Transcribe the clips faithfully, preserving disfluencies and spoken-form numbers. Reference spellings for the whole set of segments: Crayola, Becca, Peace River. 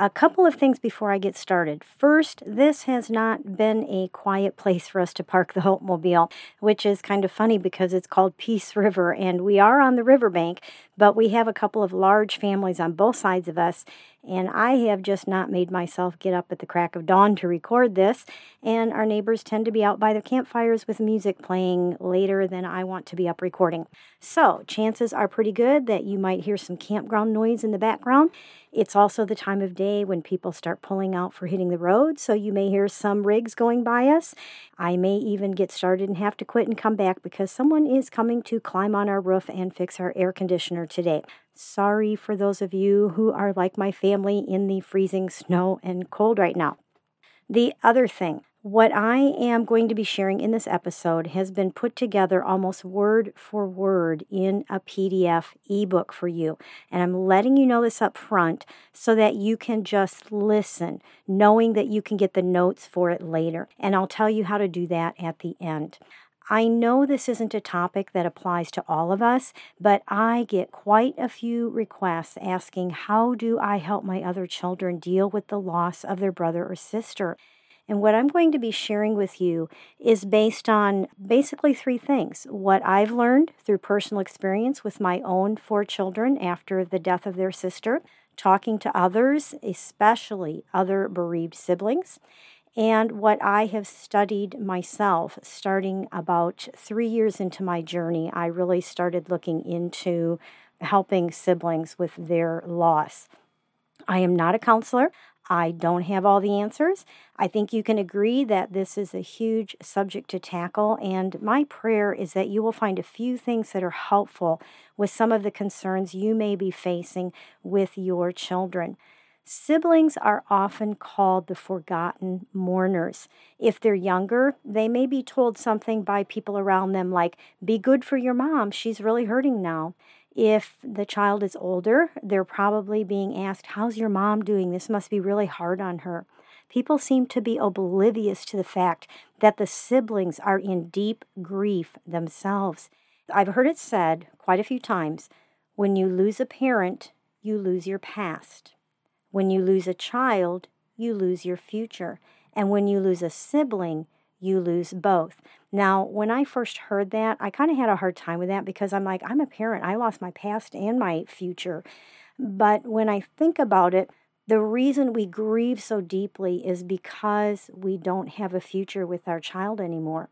A couple of things before I get started. First, this has not been a quiet place for us to park the Hope-mobile, which is kind of funny because it's called Peace River, and we are on the riverbank, but we have a couple of large families on both sides of us, and I have just not made myself get up at the crack of dawn to record this, and our neighbors tend to be out by their campfires with music playing later than I want to be up recording. So, chances are pretty good that you might hear some campground noise in the background. It's also the time of day when people start pulling out for hitting the road, so you may hear some rigs going by us. I may even get started and have to quit and come back because someone is coming to climb on our roof and fix our air conditioner today. Sorry for those of you who are like my family in the freezing snow and cold right now. The other thing, what I am going to be sharing in this episode has been put together almost word for word in a P D F ebook for you. And I'm letting you know this up front so that you can just listen, knowing that you can get the notes for it later. And I'll tell you how to do that at the end. I know this isn't a topic that applies to all of us, but I get quite a few requests asking, how do I help my other children deal with the loss of their brother or sister? And what I'm going to be sharing with you is based on basically three things. What I've learned through personal experience with my own four children after the death of their sister, talking to others, especially other bereaved siblings, and what I have studied myself starting about three years into my journey. I really started looking into helping siblings with their loss. I am not a counselor. I don't have all the answers. I think you can agree that this is a huge subject to tackle, and my prayer is that you will find a few things that are helpful with some of the concerns you may be facing with your children. Siblings are often called the forgotten mourners. If they're younger, they may be told something by people around them like, be good for your mom, she's really hurting now. If the child is older, they're probably being asked, how's your mom doing? This must be really hard on her. People seem to be oblivious to the fact that the siblings are in deep grief themselves. I've heard it said quite a few times, when you lose a parent, you lose your past. When you lose a child, you lose your future. And when you lose a sibling, you lose both. Now, when I first heard that, I kind of had a hard time with that because I'm like, I'm a parent. I lost my past and my future. But when I think about it, the reason we grieve so deeply is because we don't have a future with our child anymore.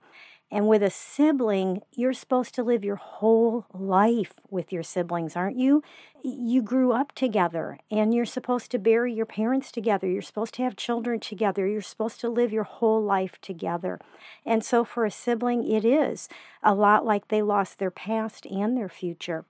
And with a sibling, you're supposed to live your whole life with your siblings, aren't you? You grew up together, and you're supposed to bury your parents together. You're supposed to have children together. You're supposed to live your whole life together. And so for a sibling, it is a lot like they lost their past and their future.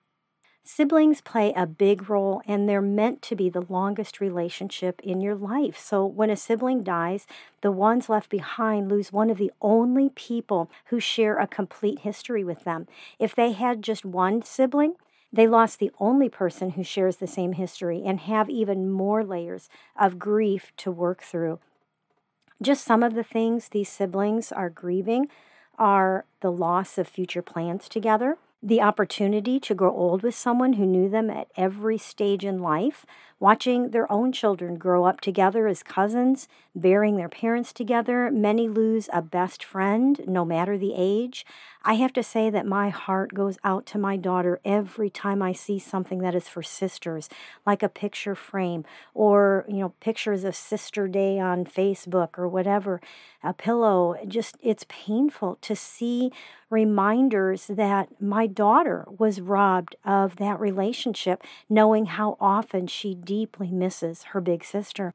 Siblings play a big role, and they're meant to be the longest relationship in your life. So when a sibling dies, the ones left behind lose one of the only people who share a complete history with them. If they had just one sibling, they lost the only person who shares the same history and have even more layers of grief to work through. Just some of the things these siblings are grieving are the loss of future plans together, the opportunity to grow old with someone who knew them at every stage in life, watching their own children grow up together as cousins, bearing their parents together. Many lose a best friend, no matter the age. I have to say that my heart goes out to my daughter every time I see something that is for sisters, like a picture frame or, you know, pictures of Sister Day on Facebook or whatever, a pillow. Just, it's painful to see reminders that my daughter was robbed of that relationship, knowing how often she deeply misses her big sister.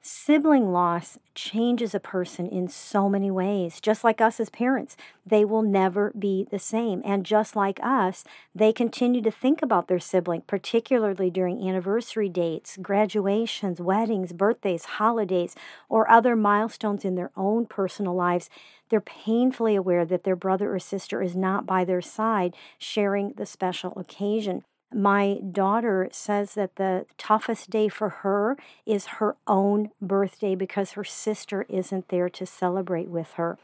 Sibling loss changes a person in so many ways. Just like us as parents, they will never be the same. And just like us, they continue to think about their sibling, particularly during anniversary dates, graduations, weddings, birthdays, holidays, or other milestones in their own personal lives. They're painfully aware that their brother or sister is not by their side sharing the special occasion. My daughter says that the toughest day for her is her own birthday because her sister isn't there to celebrate with her.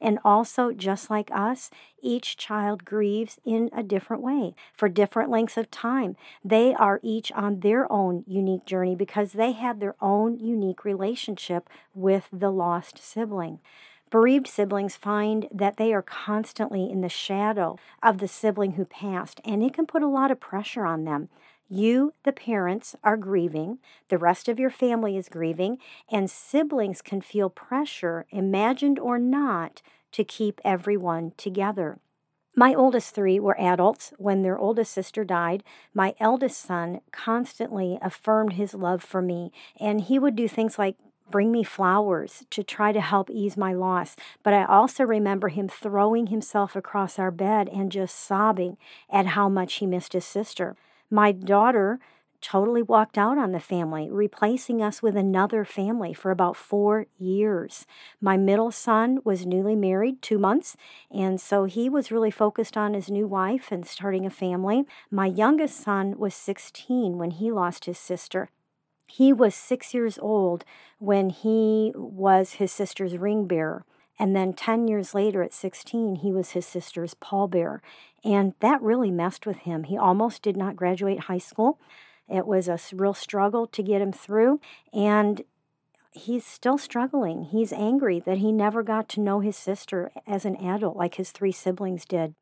And also, just like us, each child grieves in a different way for different lengths of time. They are each on their own unique journey because they had their own unique relationship with the lost sibling. Bereaved siblings find that they are constantly in the shadow of the sibling who passed, and it can put a lot of pressure on them. You, the parents, are grieving, the rest of your family is grieving, and siblings can feel pressure, imagined or not, to keep everyone together. My oldest three were adults when their oldest sister died. My eldest son constantly affirmed his love for me, and he would do things like bring me flowers to try to help ease my loss. But I also remember him throwing himself across our bed and just sobbing at how much he missed his sister. My daughter totally walked out on the family, replacing us with another family for about four years. My middle son was newly married, two months, and so he was really focused on his new wife and starting a family. My youngest son was sixteen when he lost his sister. He was six years old when he was his sister's ring bearer. And then ten years later at sixteen, he was his sister's pallbearer. And that really messed with him. He almost did not graduate high school. It was a real struggle to get him through. And he's still struggling. He's angry that he never got to know his sister as an adult like his three siblings did.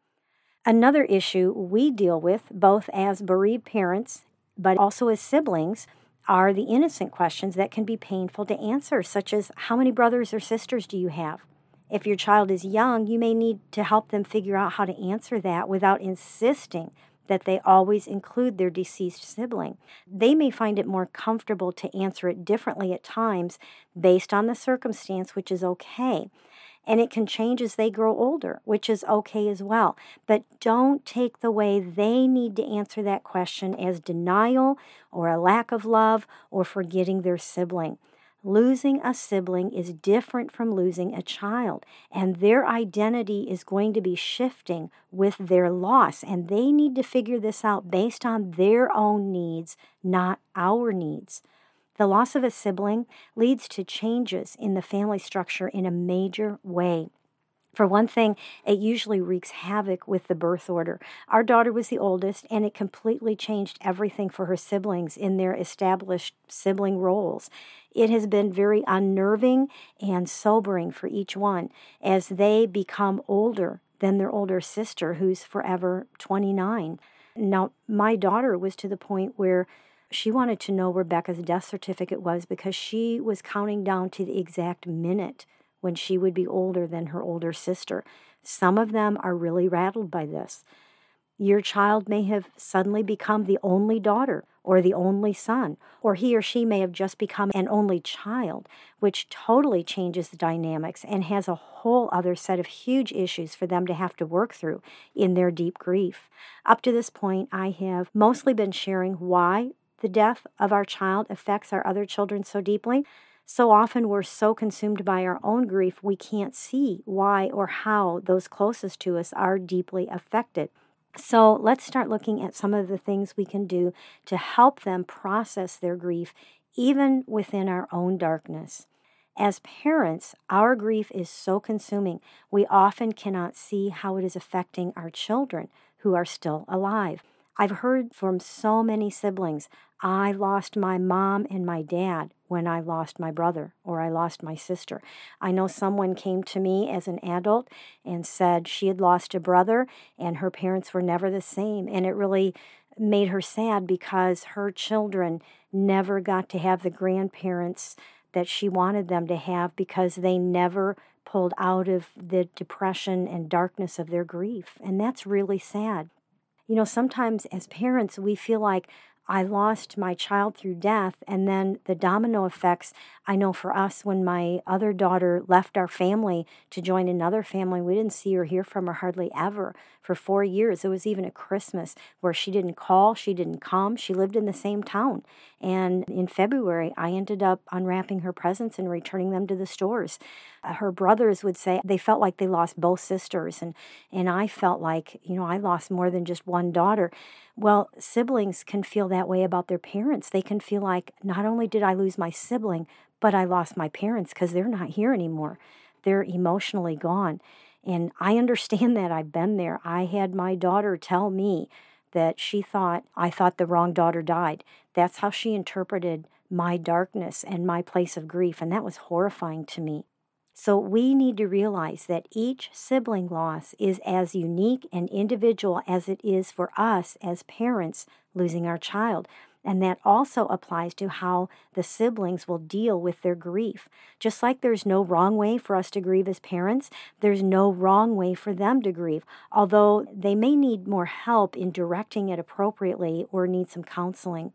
Another issue we deal with, both as bereaved parents, but also as siblings, are the innocent questions that can be painful to answer, such as, how many brothers or sisters do you have? If your child is young, you may need to help them figure out how to answer that without insisting that they always include their deceased sibling. They may find it more comfortable to answer it differently at times based on the circumstance, which is okay. And it can change as they grow older, which is okay as well. But don't take the way they need to answer that question as denial or a lack of love or forgetting their sibling. Losing a sibling is different from losing a child, and their identity is going to be shifting with their loss, and they need to figure this out based on their own needs, not our needs. The loss of a sibling leads to changes in the family structure in a major way. For one thing, it usually wreaks havoc with the birth order. Our daughter was the oldest, and it completely changed everything for her siblings in their established sibling roles. It has been very unnerving and sobering for each one as they become older than their older sister, who's forever twenty-nine. Now, my daughter was to the point where she wanted to know where Becca's death certificate was because she was counting down to the exact minute when she would be older than her older sister. Some of them are really rattled by this. Your child may have suddenly become the only daughter or the only son, or he or she may have just become an only child, which totally changes the dynamics and has a whole other set of huge issues for them to have to work through in their deep grief. Up to this point, I have mostly been sharing why the death of our child affects our other children so deeply. So often we're so consumed by our own grief, we can't see why or how those closest to us are deeply affected. So let's start looking at some of the things we can do to help them process their grief, even within our own darkness. As parents, our grief is so consuming, we often cannot see how it is affecting our children who are still alive. I've heard from so many siblings, I lost my mom and my dad when I lost my brother or I lost my sister. I know someone came to me as an adult and said she had lost a brother and her parents were never the same. And it really made her sad because her children never got to have the grandparents that she wanted them to have because they never pulled out of the depression and darkness of their grief. And that's really sad. You know, sometimes as parents, we feel like I lost my child through death, and then the domino effects, I know for us, when my other daughter left our family to join another family, we didn't see or hear from her hardly ever for four years. It was even a Christmas where she didn't call, she didn't come, she lived in the same town. And in February, I ended up unwrapping her presents and returning them to the stores. Her brothers would say they felt like they lost both sisters, and, and I felt like, you know, I lost more than just one daughter. Well, siblings can feel that way about their parents. They can feel like, not only did I lose my sibling, but I lost my parents because they're not here anymore. They're emotionally gone. And I understand that. I've been there. I had my daughter tell me that she thought, I thought the wrong daughter died. That's how she interpreted my darkness and my place of grief. And that was horrifying to me. So we need to realize that each sibling loss is as unique and individual as it is for us as parents losing our child. And that also applies to how the siblings will deal with their grief. Just like there's no wrong way for us to grieve as parents, there's no wrong way for them to grieve, although they may need more help in directing it appropriately or need some counseling.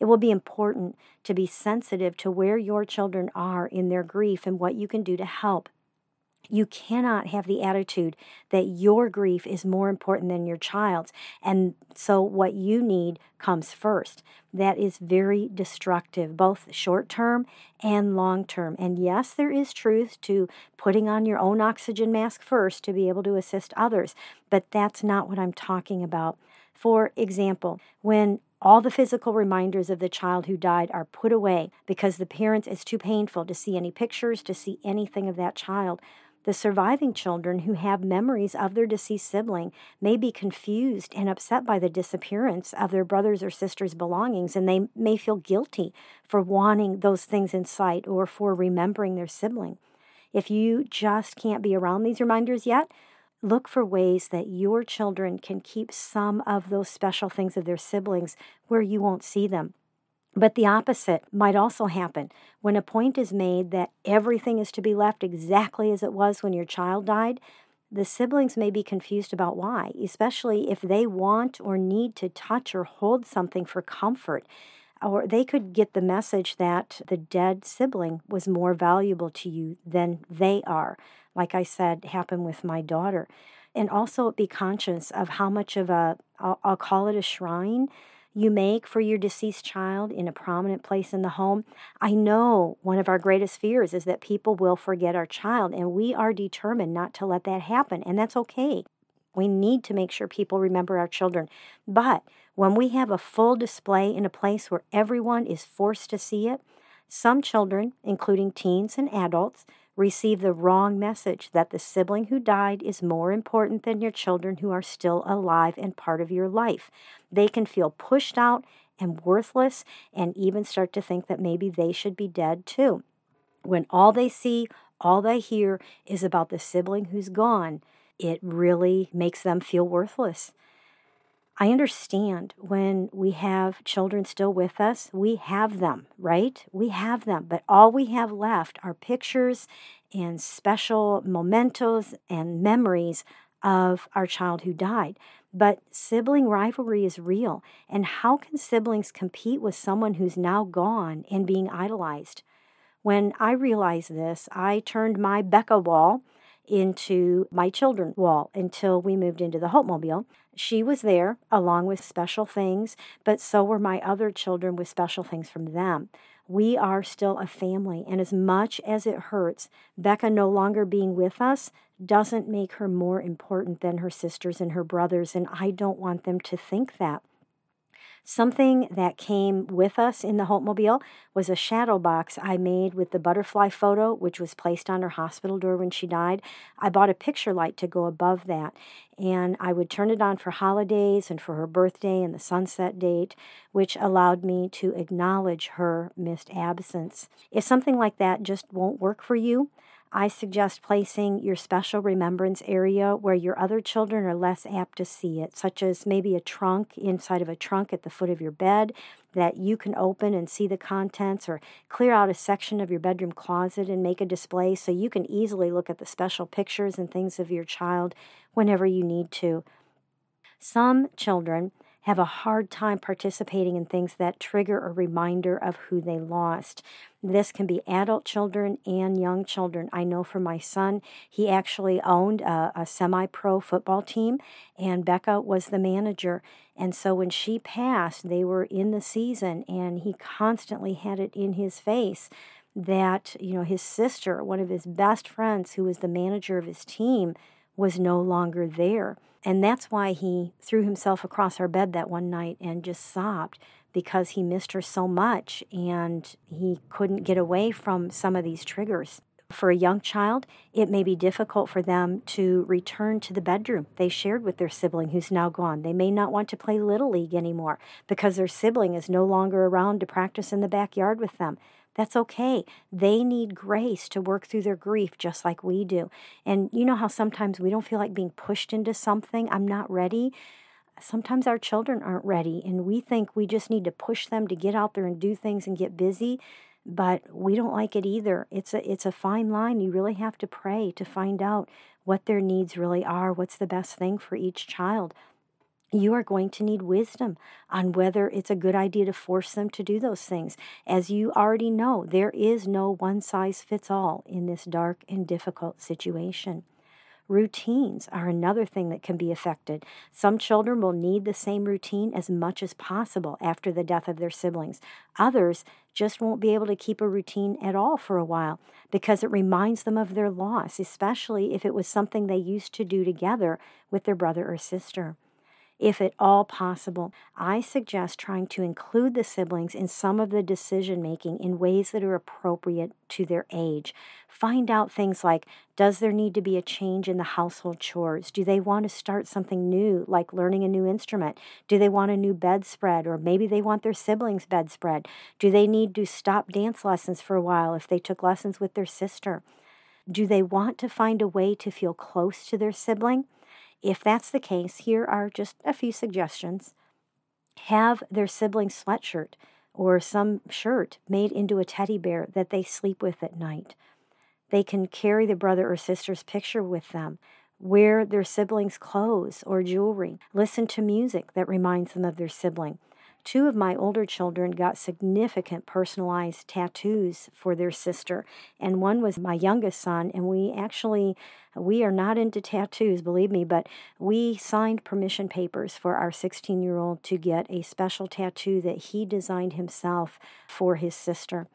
It will be important to be sensitive to where your children are in their grief and what you can do to help. You cannot have the attitude that your grief is more important than your child's, and so what you need comes first. That is very destructive, both short-term and long-term. And yes, there is truth to putting on your own oxygen mask first to be able to assist others, but that's not what I'm talking about. For example, when all the physical reminders of the child who died are put away because the parents, it's too painful to see any pictures, to see anything of that child. The surviving children who have memories of their deceased sibling may be confused and upset by the disappearance of their brother's or sister's belongings, and they may feel guilty for wanting those things in sight or for remembering their sibling. If you just can't be around these reminders yet, look for ways that your children can keep some of those special things of their siblings where you won't see them. But the opposite might also happen. When a point is made that everything is to be left exactly as it was when your child died, the siblings may be confused about why, especially if they want or need to touch or hold something for comfort. Or they could get the message that the dead sibling was more valuable to you than they are. Like I said, happened with my daughter. And also be conscious of how much of a, I'll, I'll call it a shrine, you make for your deceased child in a prominent place in the home. I know one of our greatest fears is that people will forget our child, and we are determined not to let that happen, and that's okay. We need to make sure people remember our children. But when we have a full display in a place where everyone is forced to see it, some children, including teens and adults, receive the wrong message that the sibling who died is more important than your children who are still alive and part of your life. They can feel pushed out and worthless and even start to think that maybe they should be dead too. When all they see, all they hear is about the sibling who's gone, it really makes them feel worthless. I understand when we have children still with us, we have them, right? We have them, but all we have left are pictures and special mementos and memories of our child who died. But sibling rivalry is real, and how can siblings compete with someone who's now gone and being idolized? When I realized this, I turned my Becca wall into my children wall until we moved into the Hope-mobile. She was there along with special things, but so were my other children with special things from them. We are still a family, and as much as it hurts, Becca no longer being with us doesn't make her more important than her sisters and her brothers, and I don't want them to think that. Something that came with us in the Hope-mobile was a shadow box I made with the butterfly photo, which was placed on her hospital door when she died. I bought a picture light to go above that, and I would turn it on for holidays and for her birthday and the sunset date, which allowed me to acknowledge her missed absence. If something like that just won't work for you, I suggest placing your special remembrance area where your other children are less apt to see it, such as maybe a trunk inside of a trunk at the foot of your bed that you can open and see the contents, or clear out a section of your bedroom closet and make a display so you can easily look at the special pictures and things of your child whenever you need to. Some children have a hard time participating in things that trigger a reminder of who they lost. This can be adult children and young children. I know for my son, he actually owned a, a semi-pro football team, and Becca was the manager. And so when she passed, they were in the season, and he constantly had it in his face that, you know, his sister, one of his best friends who was the manager of his team, was no longer there. And that's why he threw himself across our bed that one night and just sobbed, because he missed her so much and he couldn't get away from some of these triggers. For a young child, it may be difficult for them to return to the bedroom they shared with their sibling who's now gone. They may not want to play Little League anymore because their sibling is no longer around to practice in the backyard with them. That's okay. They need grace to work through their grief just like we do. And you know how sometimes we don't feel like being pushed into something. I'm not ready. Sometimes our children aren't ready, and we think we just need to push them to get out there and do things and get busy, but we don't like it either. It's a, it's a fine line. You really have to pray to find out what their needs really are, what's the best thing for each child. You are going to need wisdom on whether it's a good idea to force them to do those things. As you already know, there is no one-size-fits-all in this dark and difficult situation. Routines are another thing that can be affected. Some children will need the same routine as much as possible after the death of their siblings. Others just won't be able to keep a routine at all for a while because it reminds them of their loss, especially if it was something they used to do together with their brother or sister. If at all possible, I suggest trying to include the siblings in some of the decision-making in ways that are appropriate to their age. Find out things like, does there need to be a change in the household chores? Do they want to start something new, like learning a new instrument? Do they want a new bedspread? Or maybe they want their siblings' bedspread. Do they need to stop dance lessons for a while if they took lessons with their sister? Do they want to find a way to feel close to their sibling? If that's the case, here are just a few suggestions. Have their sibling's sweatshirt or some shirt made into a teddy bear that they sleep with at night. They can carry the brother or sister's picture with them. Wear their sibling's clothes or jewelry. Listen to music that reminds them of their sibling. Two of my older children got significant personalized tattoos for their sister, and one was my youngest son, and we actually, we are not into tattoos, believe me, but we signed permission papers for our sixteen-year-old to get a special tattoo that he designed himself for his sister.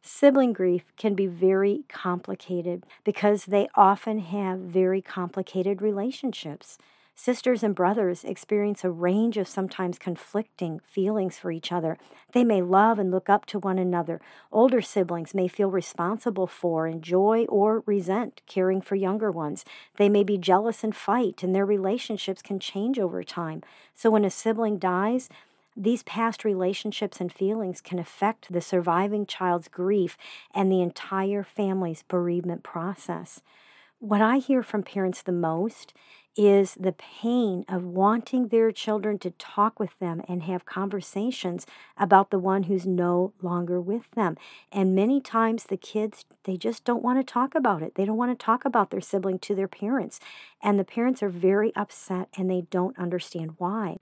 Sibling grief can be very complicated because they often have very complicated relationships. Sisters and brothers experience a range of sometimes conflicting feelings for each other. They may love and look up to one another. Older siblings may feel responsible for, enjoy, or resent caring for younger ones. They may be jealous and fight, and their relationships can change over time. So when a sibling dies, these past relationships and feelings can affect the surviving child's grief and the entire family's bereavement process. What I hear from parents the most is the pain of wanting their children to talk with them and have conversations about the one who's no longer with them. And many times the kids, they just don't want to talk about it. They don't want to talk about their sibling to their parents. And the parents are very upset and they don't understand why.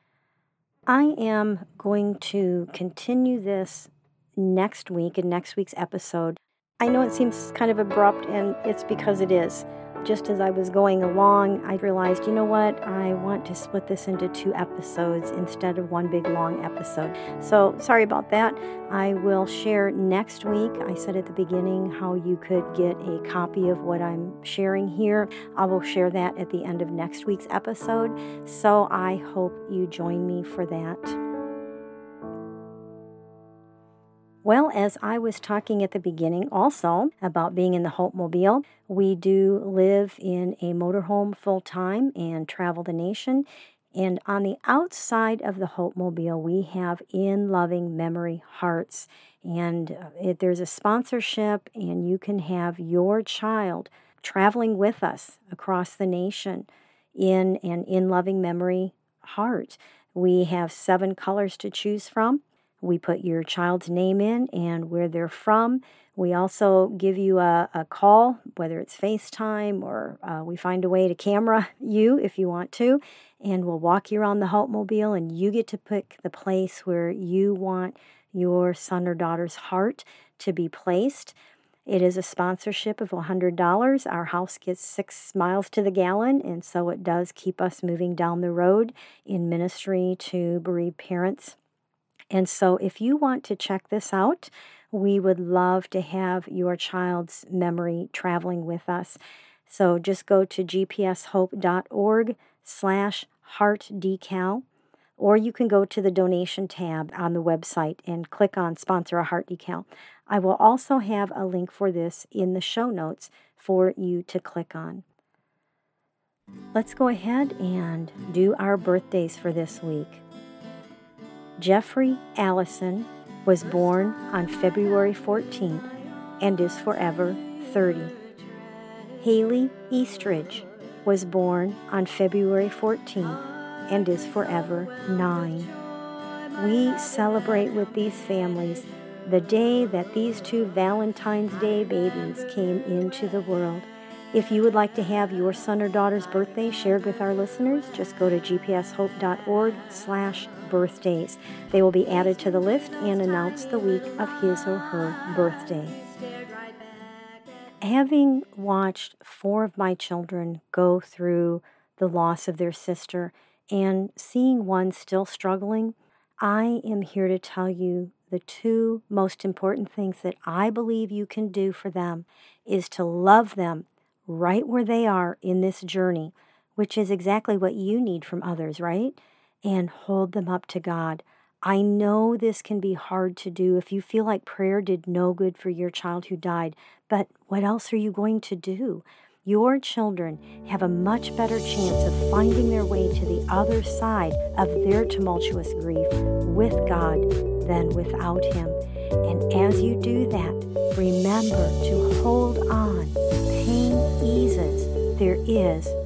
I am going to continue this next week in next week's episode. I know it seems kind of abrupt, and it's because it is. Just as I was going along, I realized, you know what, I want to split this into two episodes instead of one big long episode. So sorry about that. I will share next week. I said at the beginning how you could get a copy of what I'm sharing here. I will share that at the end of next week's episode. So I hope you join me for that. Well, as I was talking at the beginning also about being in the Hope-mobile, we do live in a motorhome full-time and travel the nation. And on the outside of the Hope-mobile, we have In Loving Memory Hearts. And it, there's a sponsorship, and you can have your child traveling with us across the nation in an In Loving Memory Heart. We have seven colors to choose from. We put your child's name in and where they're from. We also give you a, a call, whether it's FaceTime or uh, we find a way to camera you if you want to, and we'll walk you around the Hope-mobile, and you get to pick the place where you want your son or daughter's heart to be placed. It is a sponsorship of one hundred dollars. Our house gets six miles to the gallon, and so it does keep us moving down the road in ministry to bereaved parents. And so if you want to check this out, we would love to have your child's memory traveling with us. So just go to gpshope.org slash heart decal, or you can go to the donation tab on the website and click on Sponsor a Heart Decal. I will also have a link for this in the show notes for you to click on. Let's go ahead and do our birthdays for this week. Jeffrey Allison was born on February fourteenth and is forever thirty. Haley Eastridge was born on February fourteenth and is forever nine. We celebrate with these families the day that these two Valentine's Day babies came into the world. If you would like to have your son or daughter's birthday shared with our listeners, just go to gpshope.org slash birthdays. They will be added to the list and announce the week of his or her birthday. Having watched four of my children go through the loss of their sister and seeing one still struggling, I am here to tell you the two most important things that I believe you can do for them is to love them right where they are in this journey, which is exactly what you need from others, right? And hold them up to God. I know this can be hard to do if you feel like prayer did no good for your child who died, but what else are you going to do? Your children have a much better chance of finding their way to the other side of their tumultuous grief with God than without Him. And as you do that, remember to hold on. Pain eases. There is